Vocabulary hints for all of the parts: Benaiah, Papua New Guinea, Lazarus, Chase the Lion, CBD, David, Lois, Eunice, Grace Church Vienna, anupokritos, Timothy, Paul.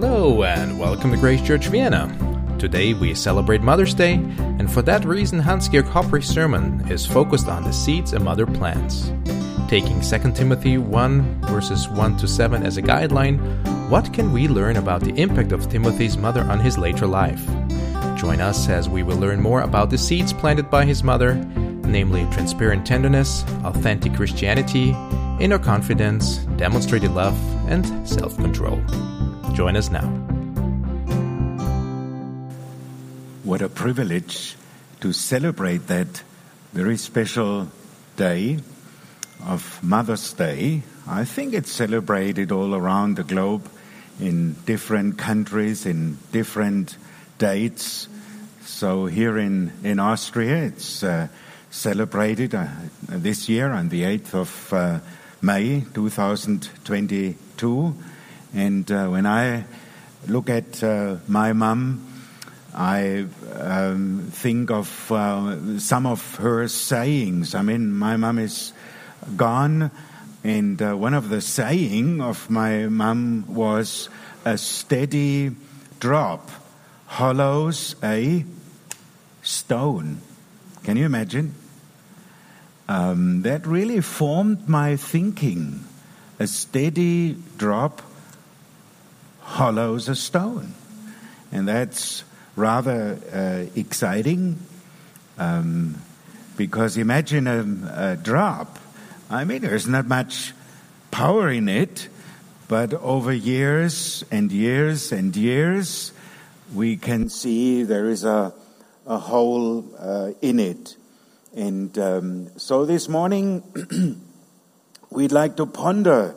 Hello and welcome to Grace Church Vienna. Today we celebrate Mother's Day, and for that reason Hans-Georg Hopprich's sermon is focused on the seeds a mother plants. Taking 2 Timothy 1 verses 1 to 7 as a guideline, what can we learn about the impact of Timothy's mother on his later life? Join us as we will learn more about the seeds planted by his mother, namely transparent tenderness, authentic Christianity, inner confidence, demonstrated love, and self-control. Join us now. What a privilege to celebrate that very special day of Mother's Day. I think it's celebrated all around the globe in different countries, in different dates. So here in Austria, it's celebrated this year on the 8th of May 2022. And when I look at my mum, I think of some of her sayings. I mean, my mum is gone, and one of the saying of my mum was, "A steady drop hollows a stone." Can you imagine? That really formed my thinking. A steady drop hollows a stone. And that's rather exciting, because imagine a drop. I mean, there's not much power in it, but over years and years and years, we can see there is a hole in it. And so this morning, we'd like to ponder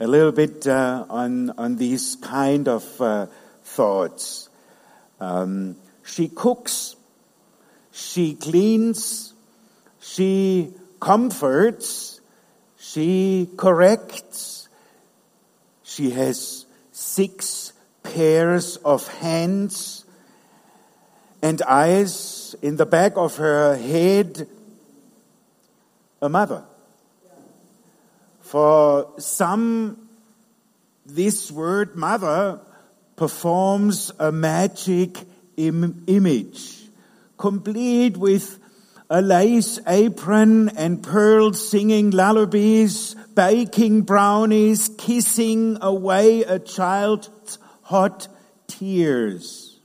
a little bit on these kind of thoughts. She cooks, she cleans, she comforts, she corrects. She has 6 pairs of hands and eyes in the back of her head. A mother. For some, this word mother performs a magic image, complete with a lace apron and pearls, singing lullabies, baking brownies, kissing away a child's hot tears.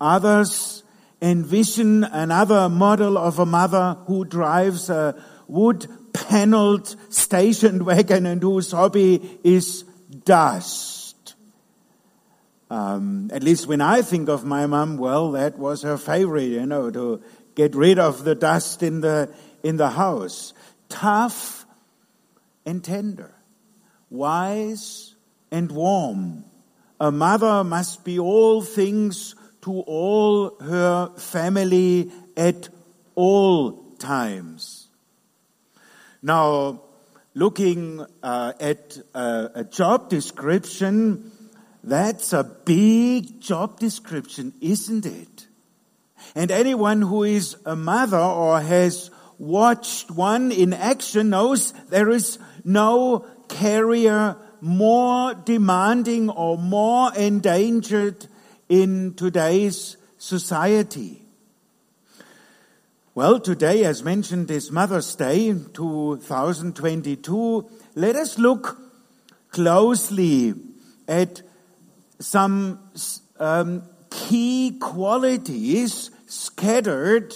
Others envision another model of a mother who drives a wood-paneled station wagon and whose hobby is dust. At least when I think of my mum, well, that was her favorite, you know, to get rid of the dust in the house. Tough and tender, wise and warm. A mother must be all things to all her family at all times. Now, looking at a job description, that's a big job description, isn't it? And anyone who is a mother or has watched one in action knows there is no career more demanding or more endangered in today's society. Well, today, as mentioned, is Mother's Day 2022. Let us look closely at some key qualities scattered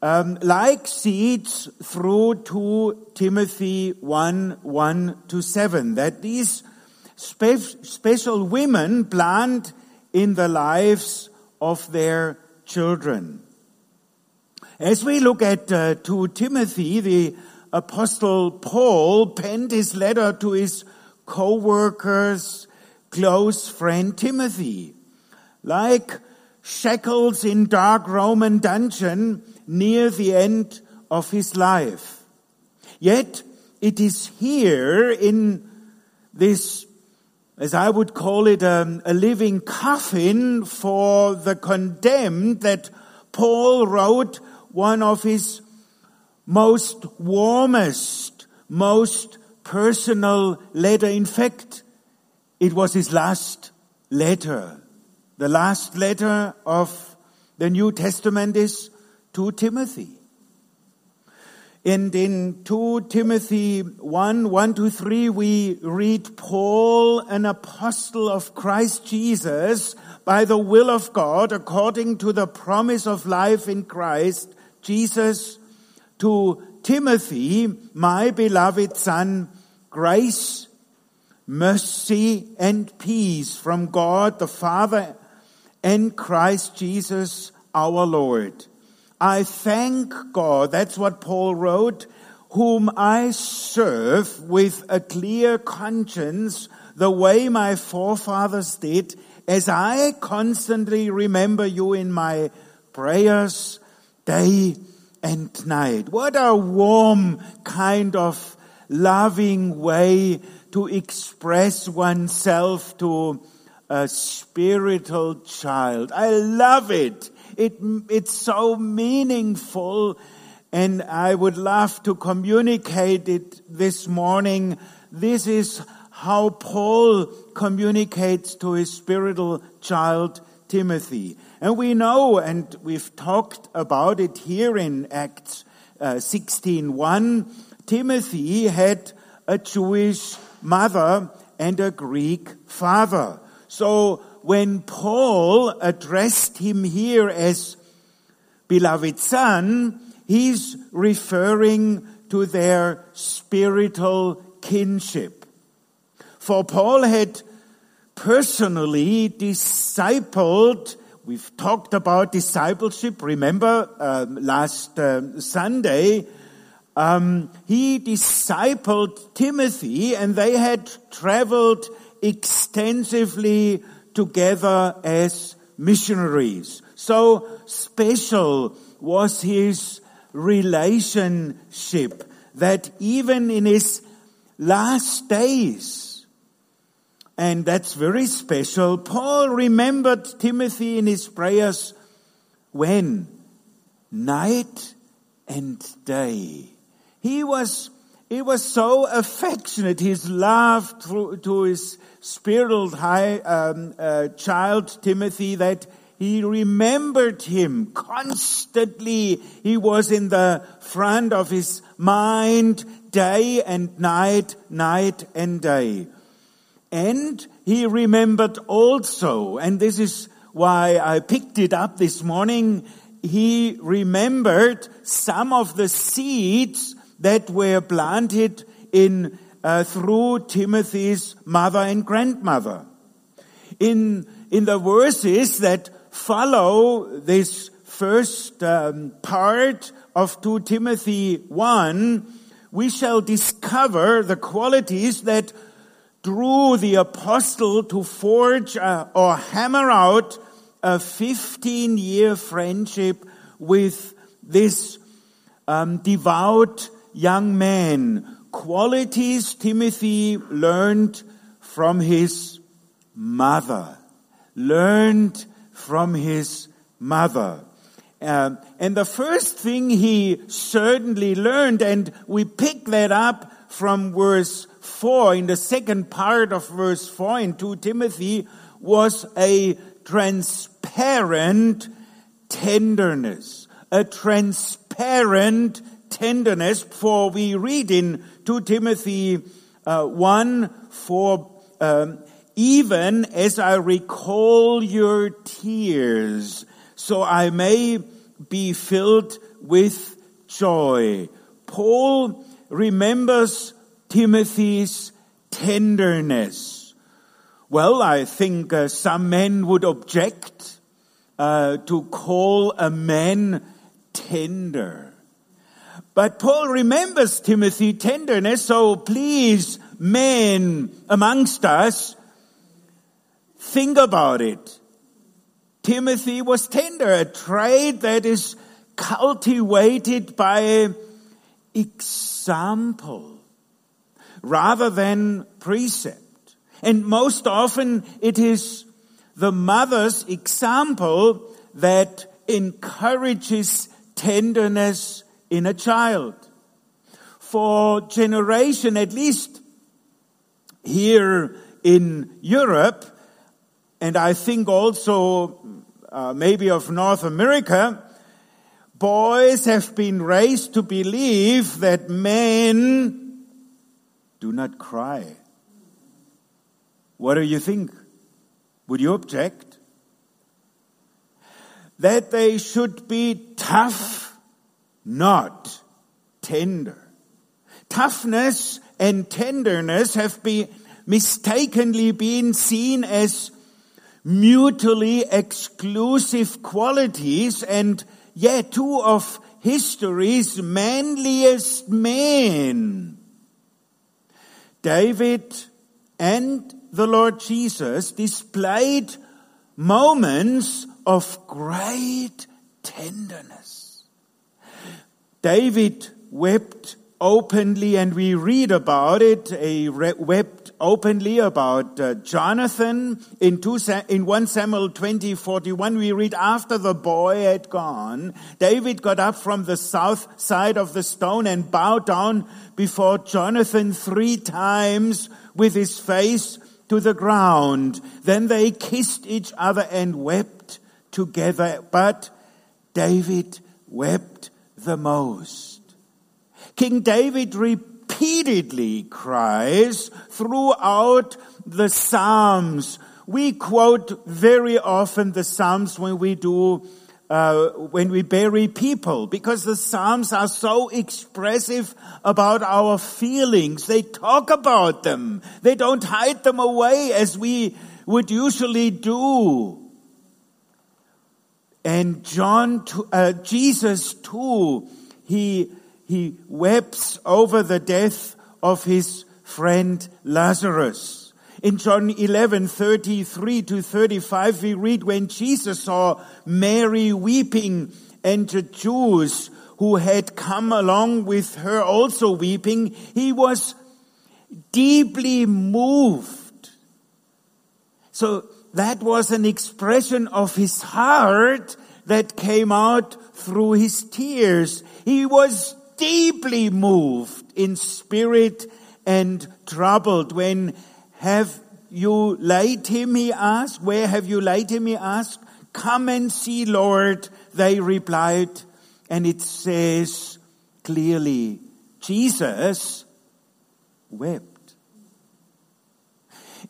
like seeds through 2 Timothy 1:1 to 7, that these special women plant in the lives of their children. As we look at 2 Timothy, the Apostle Paul penned his letter to his co-worker's close friend Timothy. Like shackles in dark Roman dungeon near the end of his life. Yet it is here in this, as I would call it, a living coffin for the condemned, that Paul wrote one of his most warmest, most personal letter. In fact, it was his last letter. The last letter of the New Testament is to Timothy. And in 2 Timothy 1:1-3, we read, Paul, an apostle of Christ Jesus, by the will of God, according to the promise of life in Christ Jesus, to Timothy, my beloved son, grace, mercy, and peace from God the Father and Christ Jesus our Lord. I thank God, that's what Paul wrote, whom I serve with a clear conscience, the way my forefathers did, as I constantly remember you in my prayers day and night. What a warm kind of loving way to express oneself to a spiritual child. I love it. It's so meaningful, and I would love to communicate it this morning. This is how Paul communicates to his spiritual child, Timothy. And we know, and we've talked about it here in Acts 16:1, Timothy had a Jewish mother and a Greek father. So when Paul addressed him here as beloved son, he's referring to their spiritual kinship. For Paul had personally discipled, we've talked about discipleship, remember last Sunday, he discipled Timothy, and they had traveled extensively together as missionaries. So special was his relationship that even in his last days, and that's very special, Paul remembered Timothy in his prayers when? Night and day. He was so affectionate, his love to his spiritual child Timothy, that he remembered him constantly. He was in the front of his mind day and night, night and day. And he remembered also, and this is why I picked it up this morning, he remembered some of the seeds that were planted in through Timothy's mother and grandmother. In the verses that follow this first part of 2 Timothy 1, we shall discover the qualities that drew the apostle to forge or hammer out a 15-year friendship with this devout young man. Qualities Timothy learned from his mother. And the first thing he certainly learned, and we pick that up from verse 4, in the second part of verse 4 in 2 Timothy, was a transparent tenderness. A transparent tenderness, for we read in 2 Timothy 1, for even as I recall your tears, so I may be filled with joy. Paul remembers Timothy's tenderness. Well, I think some men would object to call a man tender. But Paul remembers Timothy's tenderness, so please, men amongst us, think about it. Timothy was tender, a trait that is cultivated by example rather than precept. And most often it is the mother's example that encourages tenderness in a child. For generation, at least here in Europe, and I think also maybe of North America, boys have been raised to believe that men do not cry. What do you think? Would you object? That they should be tough, not tender. Toughness and tenderness have been mistakenly been seen as mutually exclusive qualities, and yet two of history's manliest men, David and the Lord Jesus, displayed moments of great tenderness. David wept openly, and we read about it. He wept openly about Jonathan in 1 Samuel 20:41. We read, after the boy had gone, David got up from the south side of the stone and bowed down before Jonathan 3 times with his face to the ground. Then they kissed each other and wept together. But David wept the most. King David repeatedly cries throughout the Psalms. We quote very often the Psalms when we bury people, because the Psalms are so expressive about our feelings. They talk about them. They don't hide them away as we would usually do. And Jesus too, he weeps over the death of his friend Lazarus. In John 11:33-35, we read, when Jesus saw Mary weeping and the Jews who had come along with her also weeping, he was deeply moved. So that was an expression of his heart that came out through his tears. He was deeply moved in spirit and troubled. When have you laid him, he asked. Where have you laid him, he asked. Come and see, Lord, they replied. And it says clearly, Jesus wept.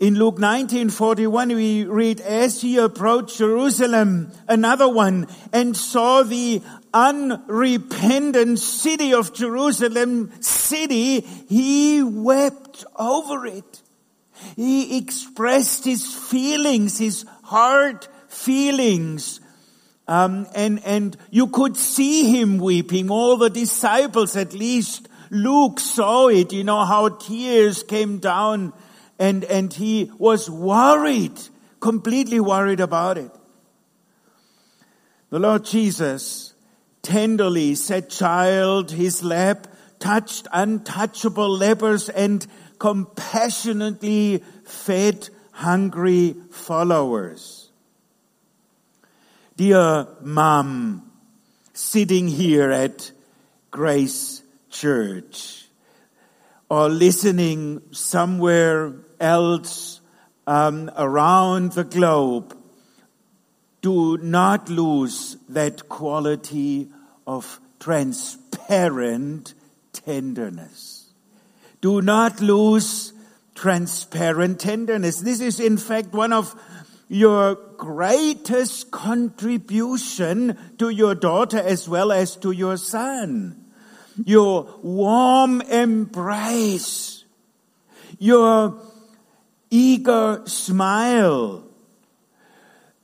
In Luke 19:41, we read, as he approached Jerusalem, another one, and saw the unrepentant city of Jerusalem city, he wept over it. He expressed his feelings, his heart feelings. And you could see him weeping. All the disciples, at least Luke saw it, you know, how tears came down. And he was worried, completely worried about it. The Lord Jesus tenderly set child his lap, touched untouchable lepers, and compassionately fed hungry followers. Dear Mom, sitting here at Grace Church, or listening somewhere else around the globe, do not lose that quality of transparent tenderness. Do not lose transparent tenderness. This is, in fact, one of your greatest contribution to your daughter as well as to your son. Your warm embrace, your eager smile,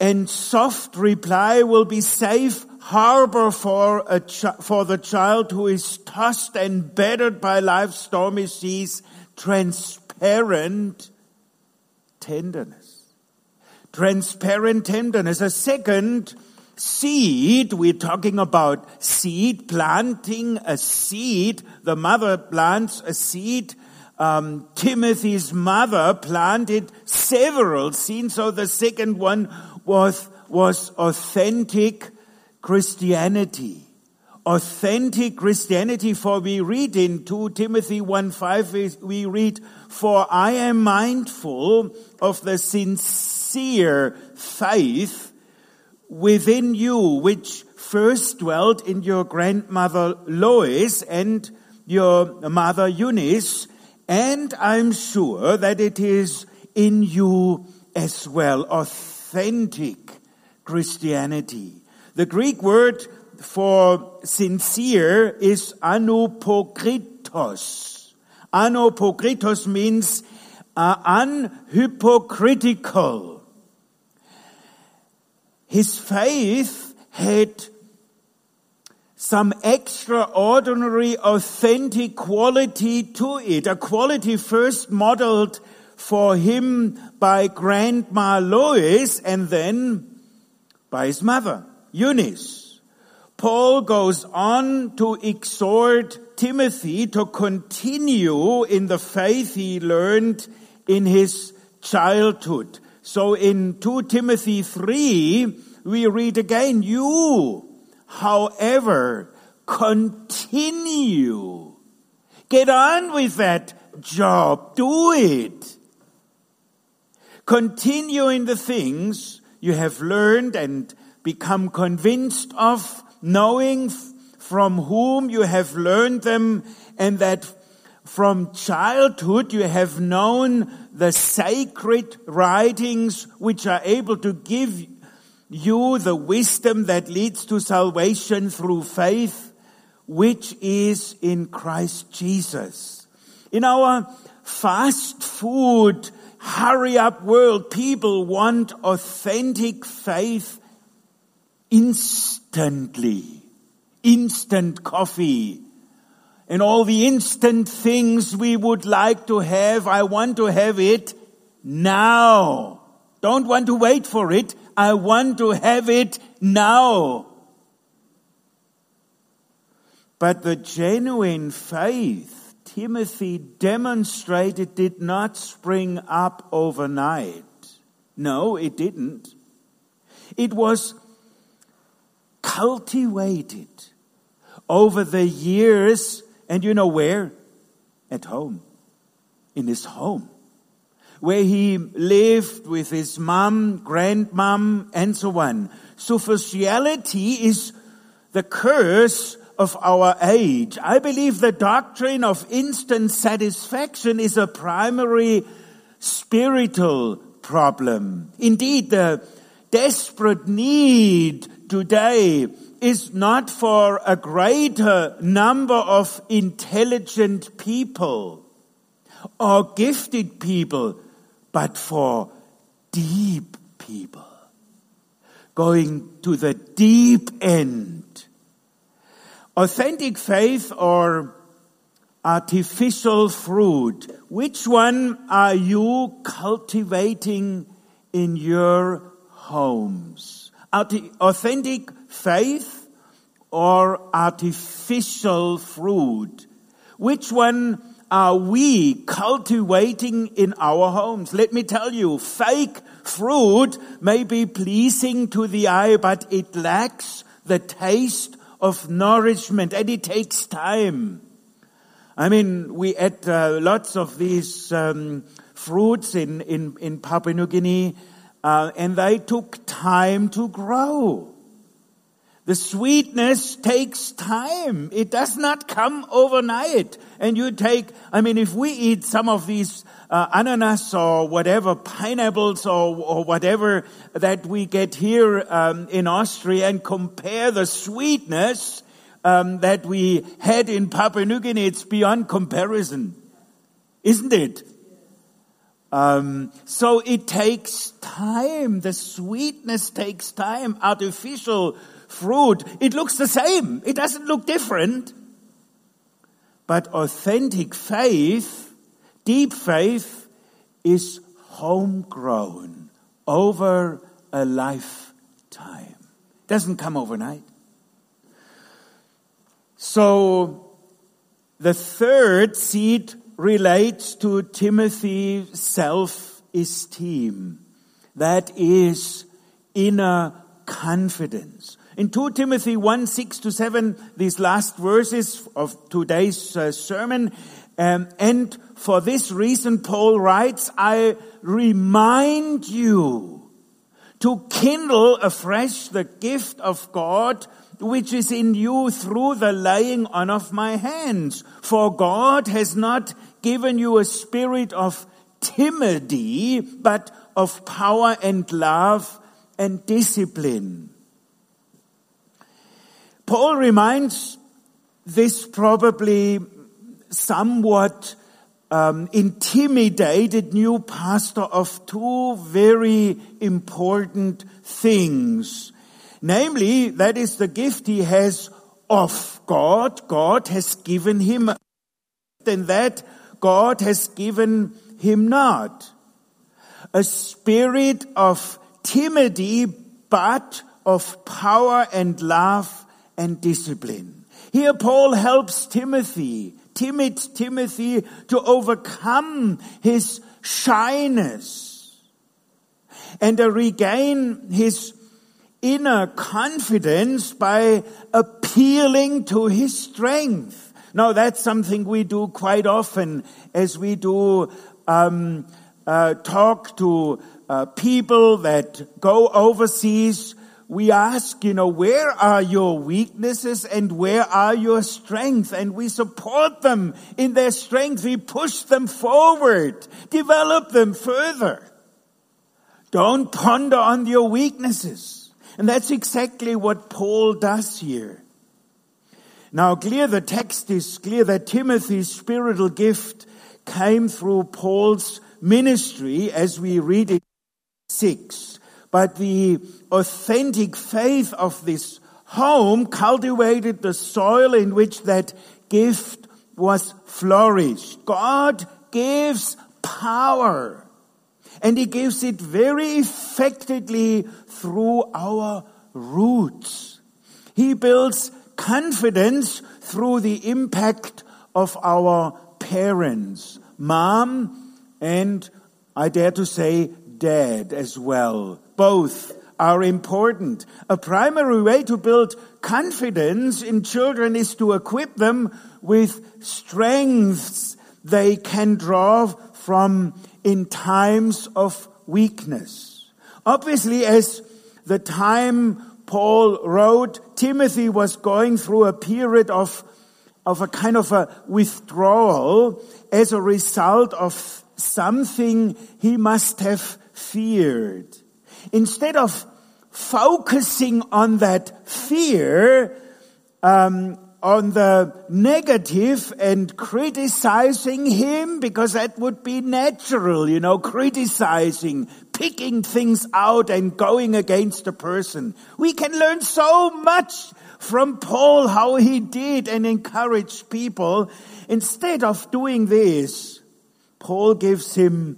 and soft reply will be safe harbor for the child who is tossed and battered by life's stormy seas. Transparent tenderness. Transparent tenderness. A second seed, we're talking about seed, planting a seed. The mother plants a seed. Timothy's mother planted several seeds, so the second one was authentic Christianity, authentic Christianity, for we read in 2 Timothy 1:5, we read, "For I am mindful of the sincere faith within you, which first dwelt in your grandmother Lois and your mother Eunice, and I'm sure that it is in you as well." Authentic Christianity. The Greek word for sincere is anupokritos. Anupokritos means unhypocritical. His faith had some extraordinary, authentic quality to it, a quality first modeled for him by Grandma Lois and then by his mother, Eunice. Paul goes on to exhort Timothy to continue in the faith he learned in his childhood. So in 2 Timothy 3, we read again, "You, however, continue." Get on with that job. Do it. Continue in the things you have learned and become convinced of, knowing from whom you have learned them, and that from childhood you have known the sacred writings which are able to give you the wisdom that leads to salvation through faith, which is in Christ Jesus. In our fast food, hurry up world, people want authentic faith instantly. Instant coffee and all the instant things we would like to have. I want to have it now. Don't want to wait for it. I want to have it now. But the genuine faith Timothy demonstrated did not spring up overnight. No, it didn't. It was cultivated over the years, and you know where? At home. In his home, where he lived with his mom, grandmom, and so on. Superficiality is the curse of our age. I believe the doctrine of instant satisfaction is a primary spiritual problem. Indeed, the desperate need today is not for a greater number of intelligent people or gifted people, but for deep people, going to the deep end. Authentic faith or artificial fruit, which one are you cultivating in your homes? Authentic faith or artificial fruit, which one are we cultivating in our homes? Let me tell you, fake fruit may be pleasing to the eye, but it lacks the taste of nourishment, and it takes time. I mean, we ate lots of these fruits in Papua New Guinea, and they took time to grow. The sweetness takes time. It does not come overnight. And you take, I mean, if we eat some of these ananas or whatever, pineapples or whatever that we get here in Austria, and compare the sweetness that we had in Papua New Guinea, it's beyond comparison. Isn't it? So it takes time. The sweetness takes time. Artificial fruit, it looks the same. It doesn't look different. But authentic faith, deep faith, is homegrown over a lifetime. It doesn't come overnight. So the third seed relates to Timothy's self-esteem. That is inner confidence. In 2 Timothy 1, 6 to 7, these last verses of today's sermon, and for this reason Paul writes, I remind you to kindle afresh the gift of God which is in you through the laying on of my hands. For God has not given you a spirit of timidity, but of power and love and discipline. Paul reminds this probably somewhat intimidated new pastor of two very important things. Namely, that is the gift he has of God. God has given him, and that God has given him not. A spirit of timidity, but of power and love and discipline. Here Paul helps timid Timothy, to overcome his shyness and to regain his inner confidence by appealing to his strength. Now that's something we do quite often as we do talk to people that go overseas. We ask, where are your weaknesses and where are your strengths? And we support them in their strength. We push them forward, develop them further. Don't ponder on your weaknesses. And that's exactly what Paul does here. Now, the text is clear that Timothy's spiritual gift came through Paul's ministry as we read it 6. But the authentic faith of this home cultivated the soil in which that gift was flourished. God gives power, and He gives it very effectively through our roots. He builds confidence through the impact of our parents, mom and, I dare to say, dad as well. Both are important. A primary way to build confidence in children is to equip them with strengths they can draw from in times of weakness. Obviously, as the time Paul wrote, Timothy was going through a period of a kind of a withdrawal as a result of something he must have feared. Instead of focusing on that fear, on the negative and criticizing him, because that would be natural, criticizing, picking things out and going against a person. We can learn so much from Paul, how he did and encouraged people. Instead of doing this, Paul gives him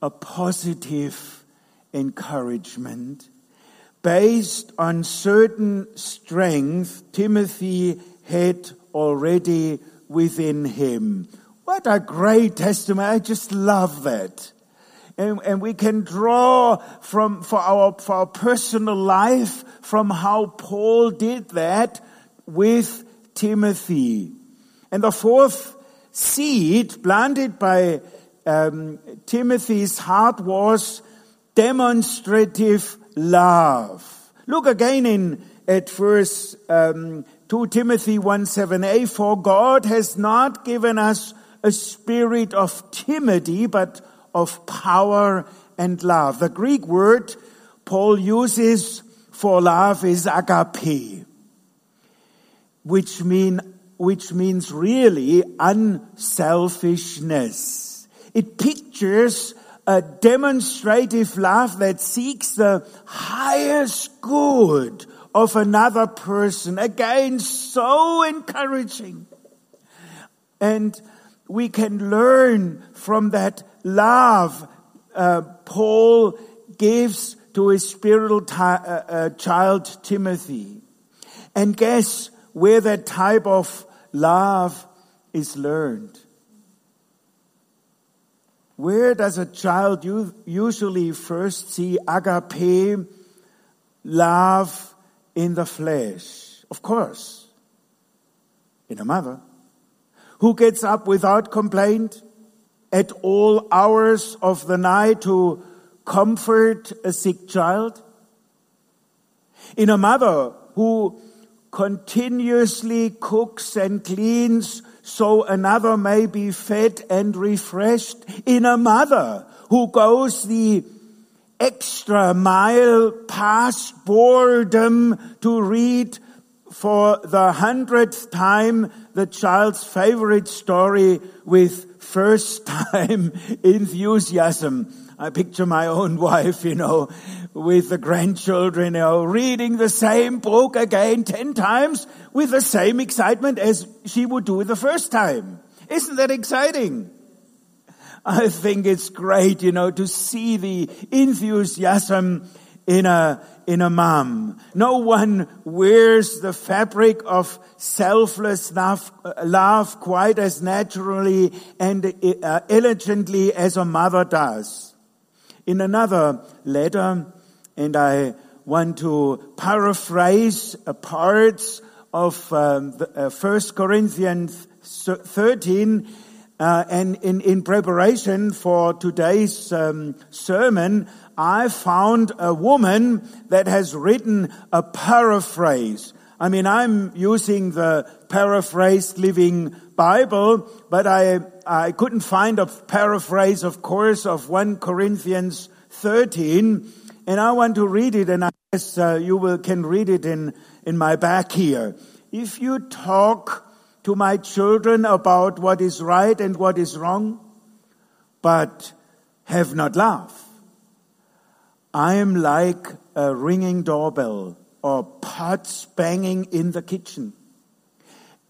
a positive encouragement. Based on certain strength Timothy had already within him. What a great testimony. I just love that. And we can draw for our personal life from how Paul did that with Timothy. And the fourth seed planted by Timothy's heart was demonstrative love. Look again at verse 2 Timothy 1:7a. For God has not given us a spirit of timidity, but of power and love. The Greek word Paul uses for love is agape, which means really unselfishness. It pictures a demonstrative love that seeks the highest good of another person. Again, so encouraging. And we can learn from that love Paul gives to his spiritual child Timothy. And guess where that type of love is learned? Where does a child usually first see agape love in the flesh, of course, in a mother, who gets up without complaint at all hours of the night to comfort a sick child, in a mother who continuously cooks and cleans so another may be fed and refreshed, in a mother who goes the extra mile past boredom to read for the 100th time the child's favorite story with first time enthusiasm. I picture my own wife, with the grandchildren, reading the same book again 10 times with the same excitement as she would do the first time. Isn't that exciting? I think it's great, to see the enthusiasm in a mom. No one wears the fabric of selfless love quite as naturally and elegantly as a mother does. In another letter, and I want to paraphrase parts of 1 Corinthians 13, and in preparation for today's sermon, I found a woman that has written a paraphrase. I mean, I'm using the paraphrased Living Bible, but I couldn't find a paraphrase, of course, of 1 Corinthians 13, and I want to read it, and I guess you can read it in my back here. If you talk to my children about what is right and what is wrong, but have not love, I am like a ringing doorbell or pots banging in the kitchen.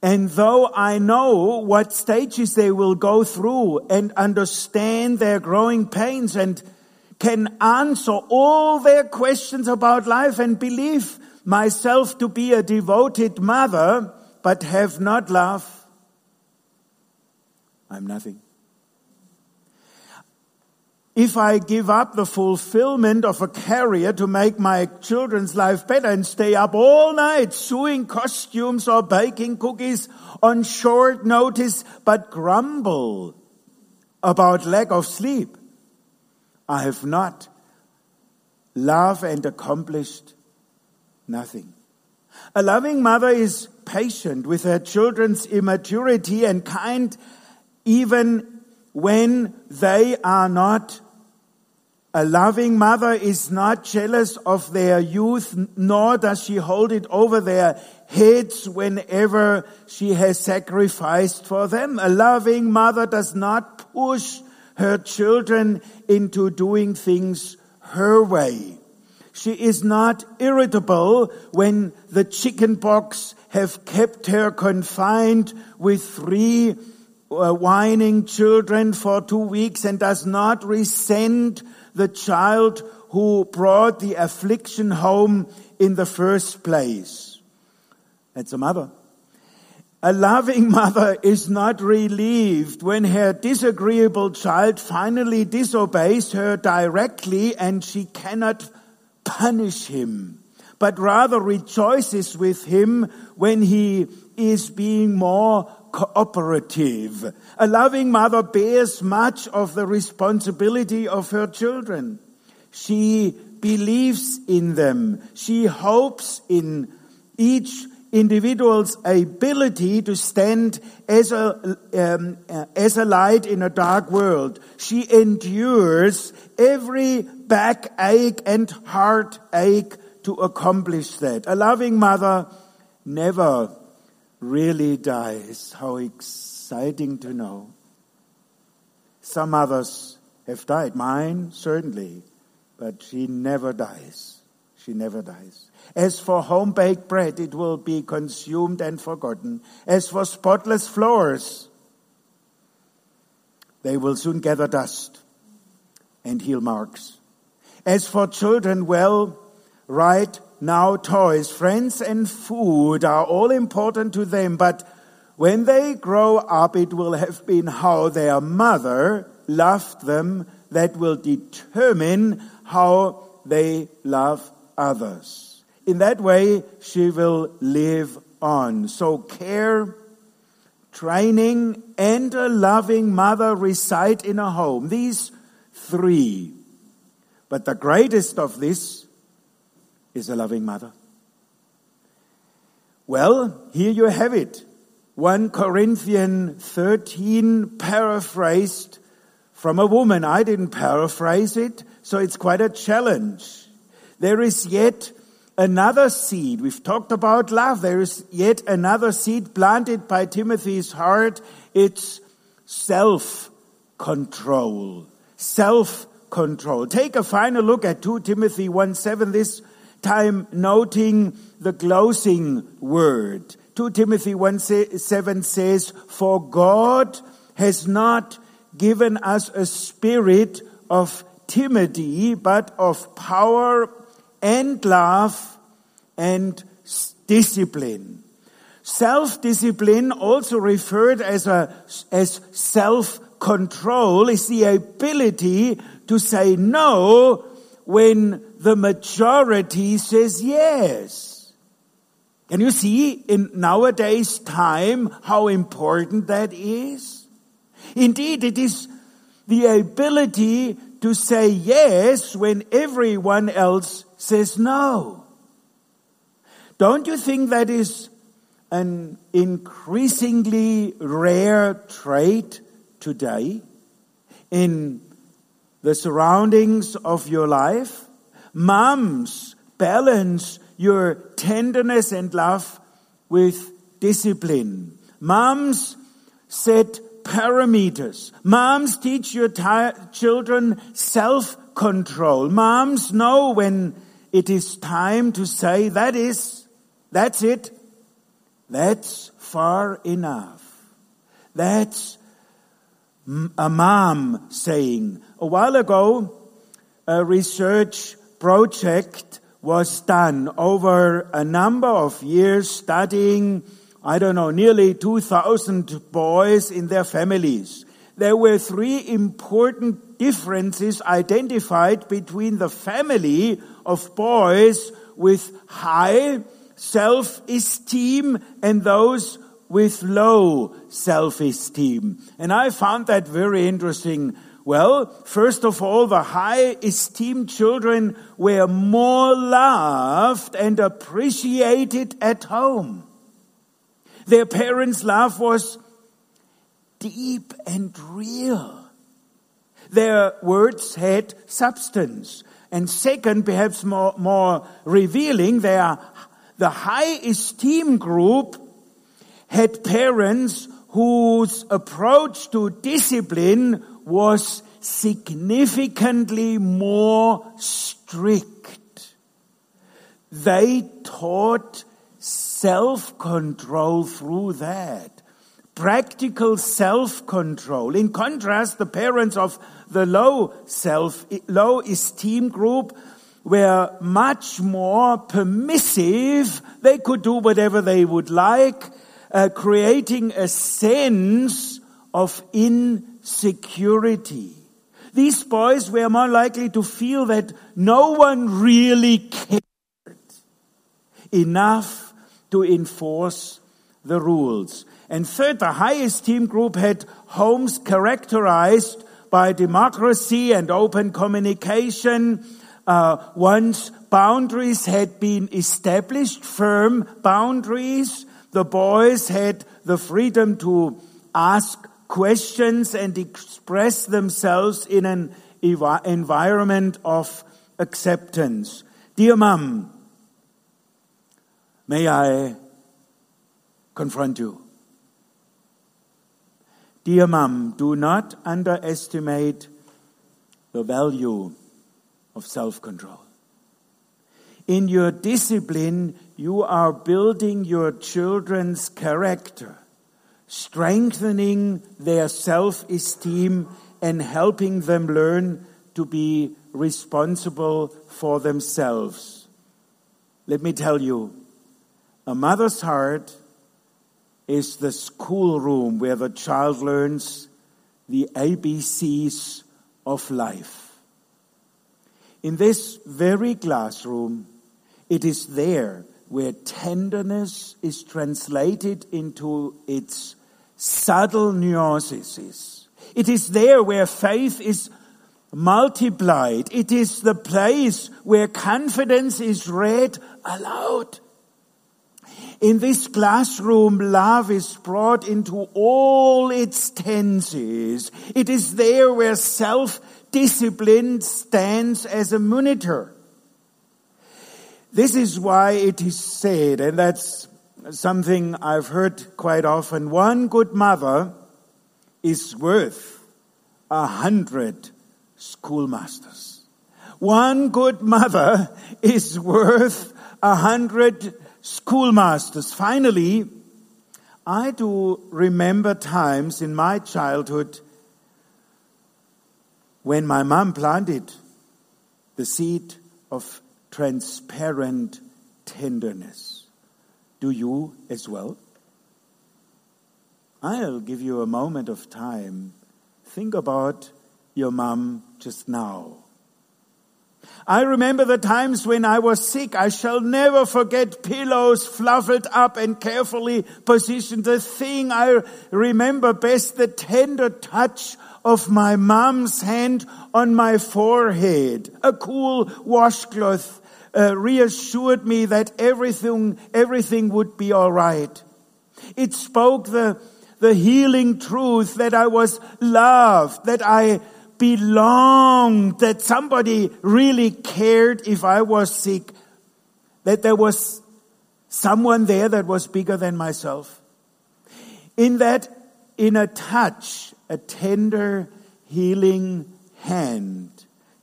And though I know what stages they will go through and understand their growing pains and can answer all their questions about life and believe myself to be a devoted mother, but have not love, I'm nothing. If I give up the fulfillment of a career to make my children's life better and stay up all night sewing costumes or baking cookies on short notice, but grumble about lack of sleep, I have not loved and accomplished nothing. A loving mother is patient with her children's immaturity and kind even when they are not. A loving mother is not jealous of their youth, nor does she hold it over their heads whenever she has sacrificed for them. A loving mother does not push her children into doing things her way. She is not irritable when the chickenpox have kept her confined with 3 whining children for 2 weeks, and does not resent the child who brought the affliction home in the first place. That's a mother. A loving mother is not relieved when her disagreeable child finally disobeys her directly and she cannot punish him, but rather rejoices with him when he is being more cooperative. A loving mother bears much of the responsibility of her children. She believes in them. She hopes in each individual's ability to stand as a light in a dark world. She endures every backache and heartache to accomplish that. A loving mother never really dies. How exciting to know. Some others have died. Mine, certainly. But she never dies. She never dies. As for home-baked bread, it will be consumed and forgotten. As for spotless floors, they will soon gather dust and heel marks. As for children, well, right now toys, friends and food are all important to them, but when they grow up, it will have been how their mother loved them that will determine how they love others. In that way, she will live on. So care, training, and a loving mother reside in a home. These three. But the greatest of this is a loving mother. Well, here you have it. 1 Corinthians 13 paraphrased from a woman. I didn't paraphrase it, so it's quite a challenge. There is yet another seed. We've talked about love. There is yet another seed planted by Timothy's heart. It's self-control. Self-control. Take a final look at 2 Timothy 1:7, this time noting the closing word. 2 Timothy 1:7 says, "For God has not given us a spirit of timidity, but of power and love and discipline." Self-discipline, also referred as self-control, is the ability to say no when the majority says yes. Can you see in nowadays time how important that is? Indeed, it is the ability to say yes when everyone else says no. Don't you think that is an increasingly rare trait today in the surroundings of your life? Moms, balance your tenderness and love with discipline. Moms, set parameters. Moms, teach your children self-control. Moms, know when it is time to say, that's it. That's far enough. That's a mom saying. A while ago, a research project was done over a number of years studying, nearly 2,000 boys in their families. There were three important differences identified between the family of boys with high self-esteem and those with low self-esteem. And I found that very interesting. Well, first of all, the high-esteem children were more loved and appreciated at home. Their parents' love was deep and real. Their words had substance. And second, perhaps more revealing, the high-esteem group had parents whose approach to discipline was significantly more strict. They taught self-control through that. Practical self-control. In contrast, the parents of the low esteem group were much more permissive. They could do whatever they would like, creating a sense of insecurity. These boys were more likely to feel that no one really cared enough to enforce the rules. And third, the high-esteem group had homes characterized by democracy and open communication. Once boundaries had been established, firm boundaries, the boys had the freedom to ask questions and express themselves in an environment of acceptance. Dear Mom, may I confront you? Dear Mom, do not underestimate the value of self-control. In your discipline, you are building your children's character, strengthening their self-esteem and helping them learn to be responsible for themselves. Let me tell you, a mother's heart is the schoolroom where the child learns the ABCs of life. In this very classroom, It is there where tenderness is translated into its subtle nuances. It is there where faith is multiplied. It is the place where confidence is read aloud. In this classroom, love is brought into all its tenses. It is there where self-discipline stands as a monitor. This is why it is said, and that's something I've heard quite often, one good mother is worth 100 schoolmasters. One good mother is worth 100 schoolmasters. Finally, I do remember times in my childhood when my mom planted the seed of transparent tenderness. Do you as well? I'll give you a moment of time. Think about your mom just now. I remember the times when I was sick. I shall never forget pillows fluffed up and carefully positioned. The thing I remember best, the tender touch of my mom's hand on my forehead. A cool washcloth reassured me that everything would be all right. It spoke the healing truth that I was loved, that I belonged, that somebody really cared if I was sick, that there was someone there that was bigger than myself. In that inner touch, a tender healing hand.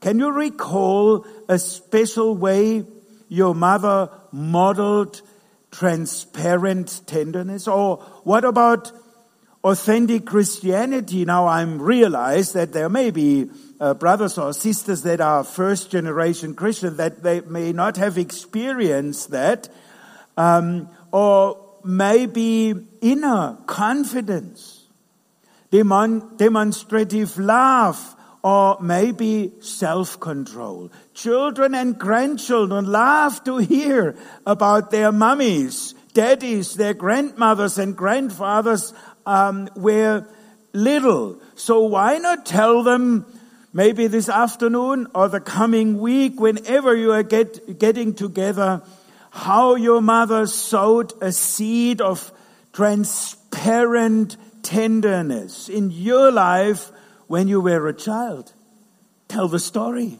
Can you recall a special way your mother modeled transparent tenderness? Or what about authentic Christianity? Now I'm realized that there may be brothers or sisters that are first generation Christian that they may not have experienced that, or maybe inner confidence, demonstrative love, or maybe self-control. Children and grandchildren love to hear about their mummies, daddies, their grandmothers and grandfathers were little. So why not tell them maybe this afternoon or the coming week, whenever you are getting together, how your mother sowed a seed of transparent tenderness in your life when you were a child. Tell the story.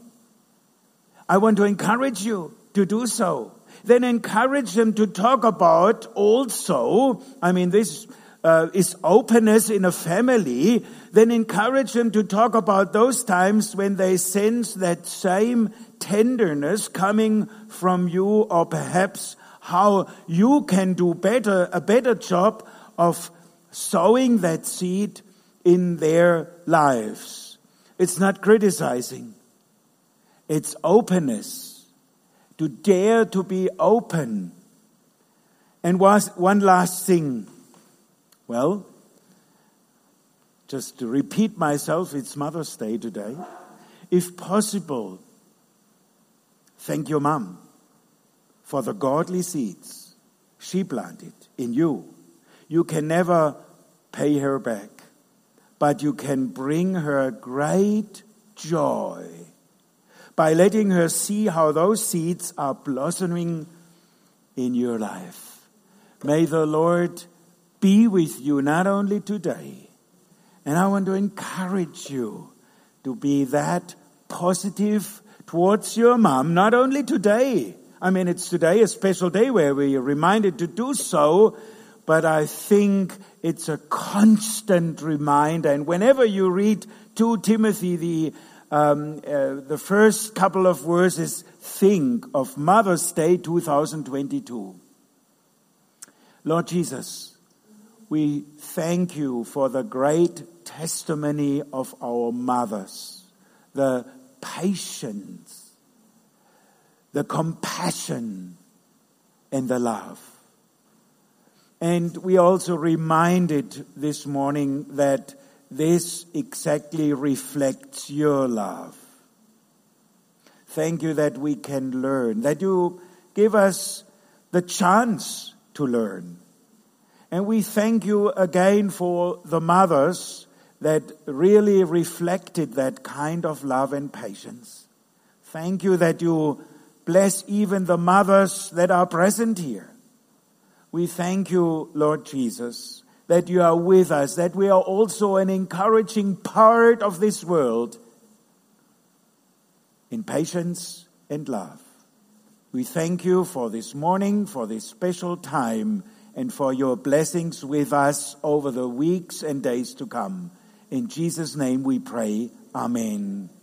I want to encourage you to do so. Then encourage them to talk about also, this is openness in a family, then encourage them to talk about those times when they sense that same tenderness coming from you, or perhaps how you can do a better job of sowing that seed in their lives. It's not criticizing. It's openness. To dare to be open. And one last thing. Well, just to repeat myself, it's Mother's Day today. If possible, thank your mom for the godly seeds she planted in you. You can never pay her back, but you can bring her great joy by letting her see how those seeds are blossoming in your life. May the Lord be with you not only today, and I want to encourage you to be that positive towards your mom, not only today. It's today a special day where we are reminded to do so, but I think it's a constant reminder. And whenever you read 2 Timothy, the first couple of verses, think of Mother's Day 2022. Lord Jesus, we thank you for the great testimony of our mothers, the patience, the compassion, and the love. And we also reminded this morning that this exactly reflects your love. Thank you that we can learn, that you give us the chance to learn. And we thank you again for the mothers that really reflected that kind of love and patience. Thank you that you bless even the mothers that are present here. We thank you, Lord Jesus, that you are with us, that we are also an encouraging part of this world in patience and love. We thank you for this morning, for this special time, and for your blessings with us over the weeks and days to come. In Jesus' name we pray. Amen.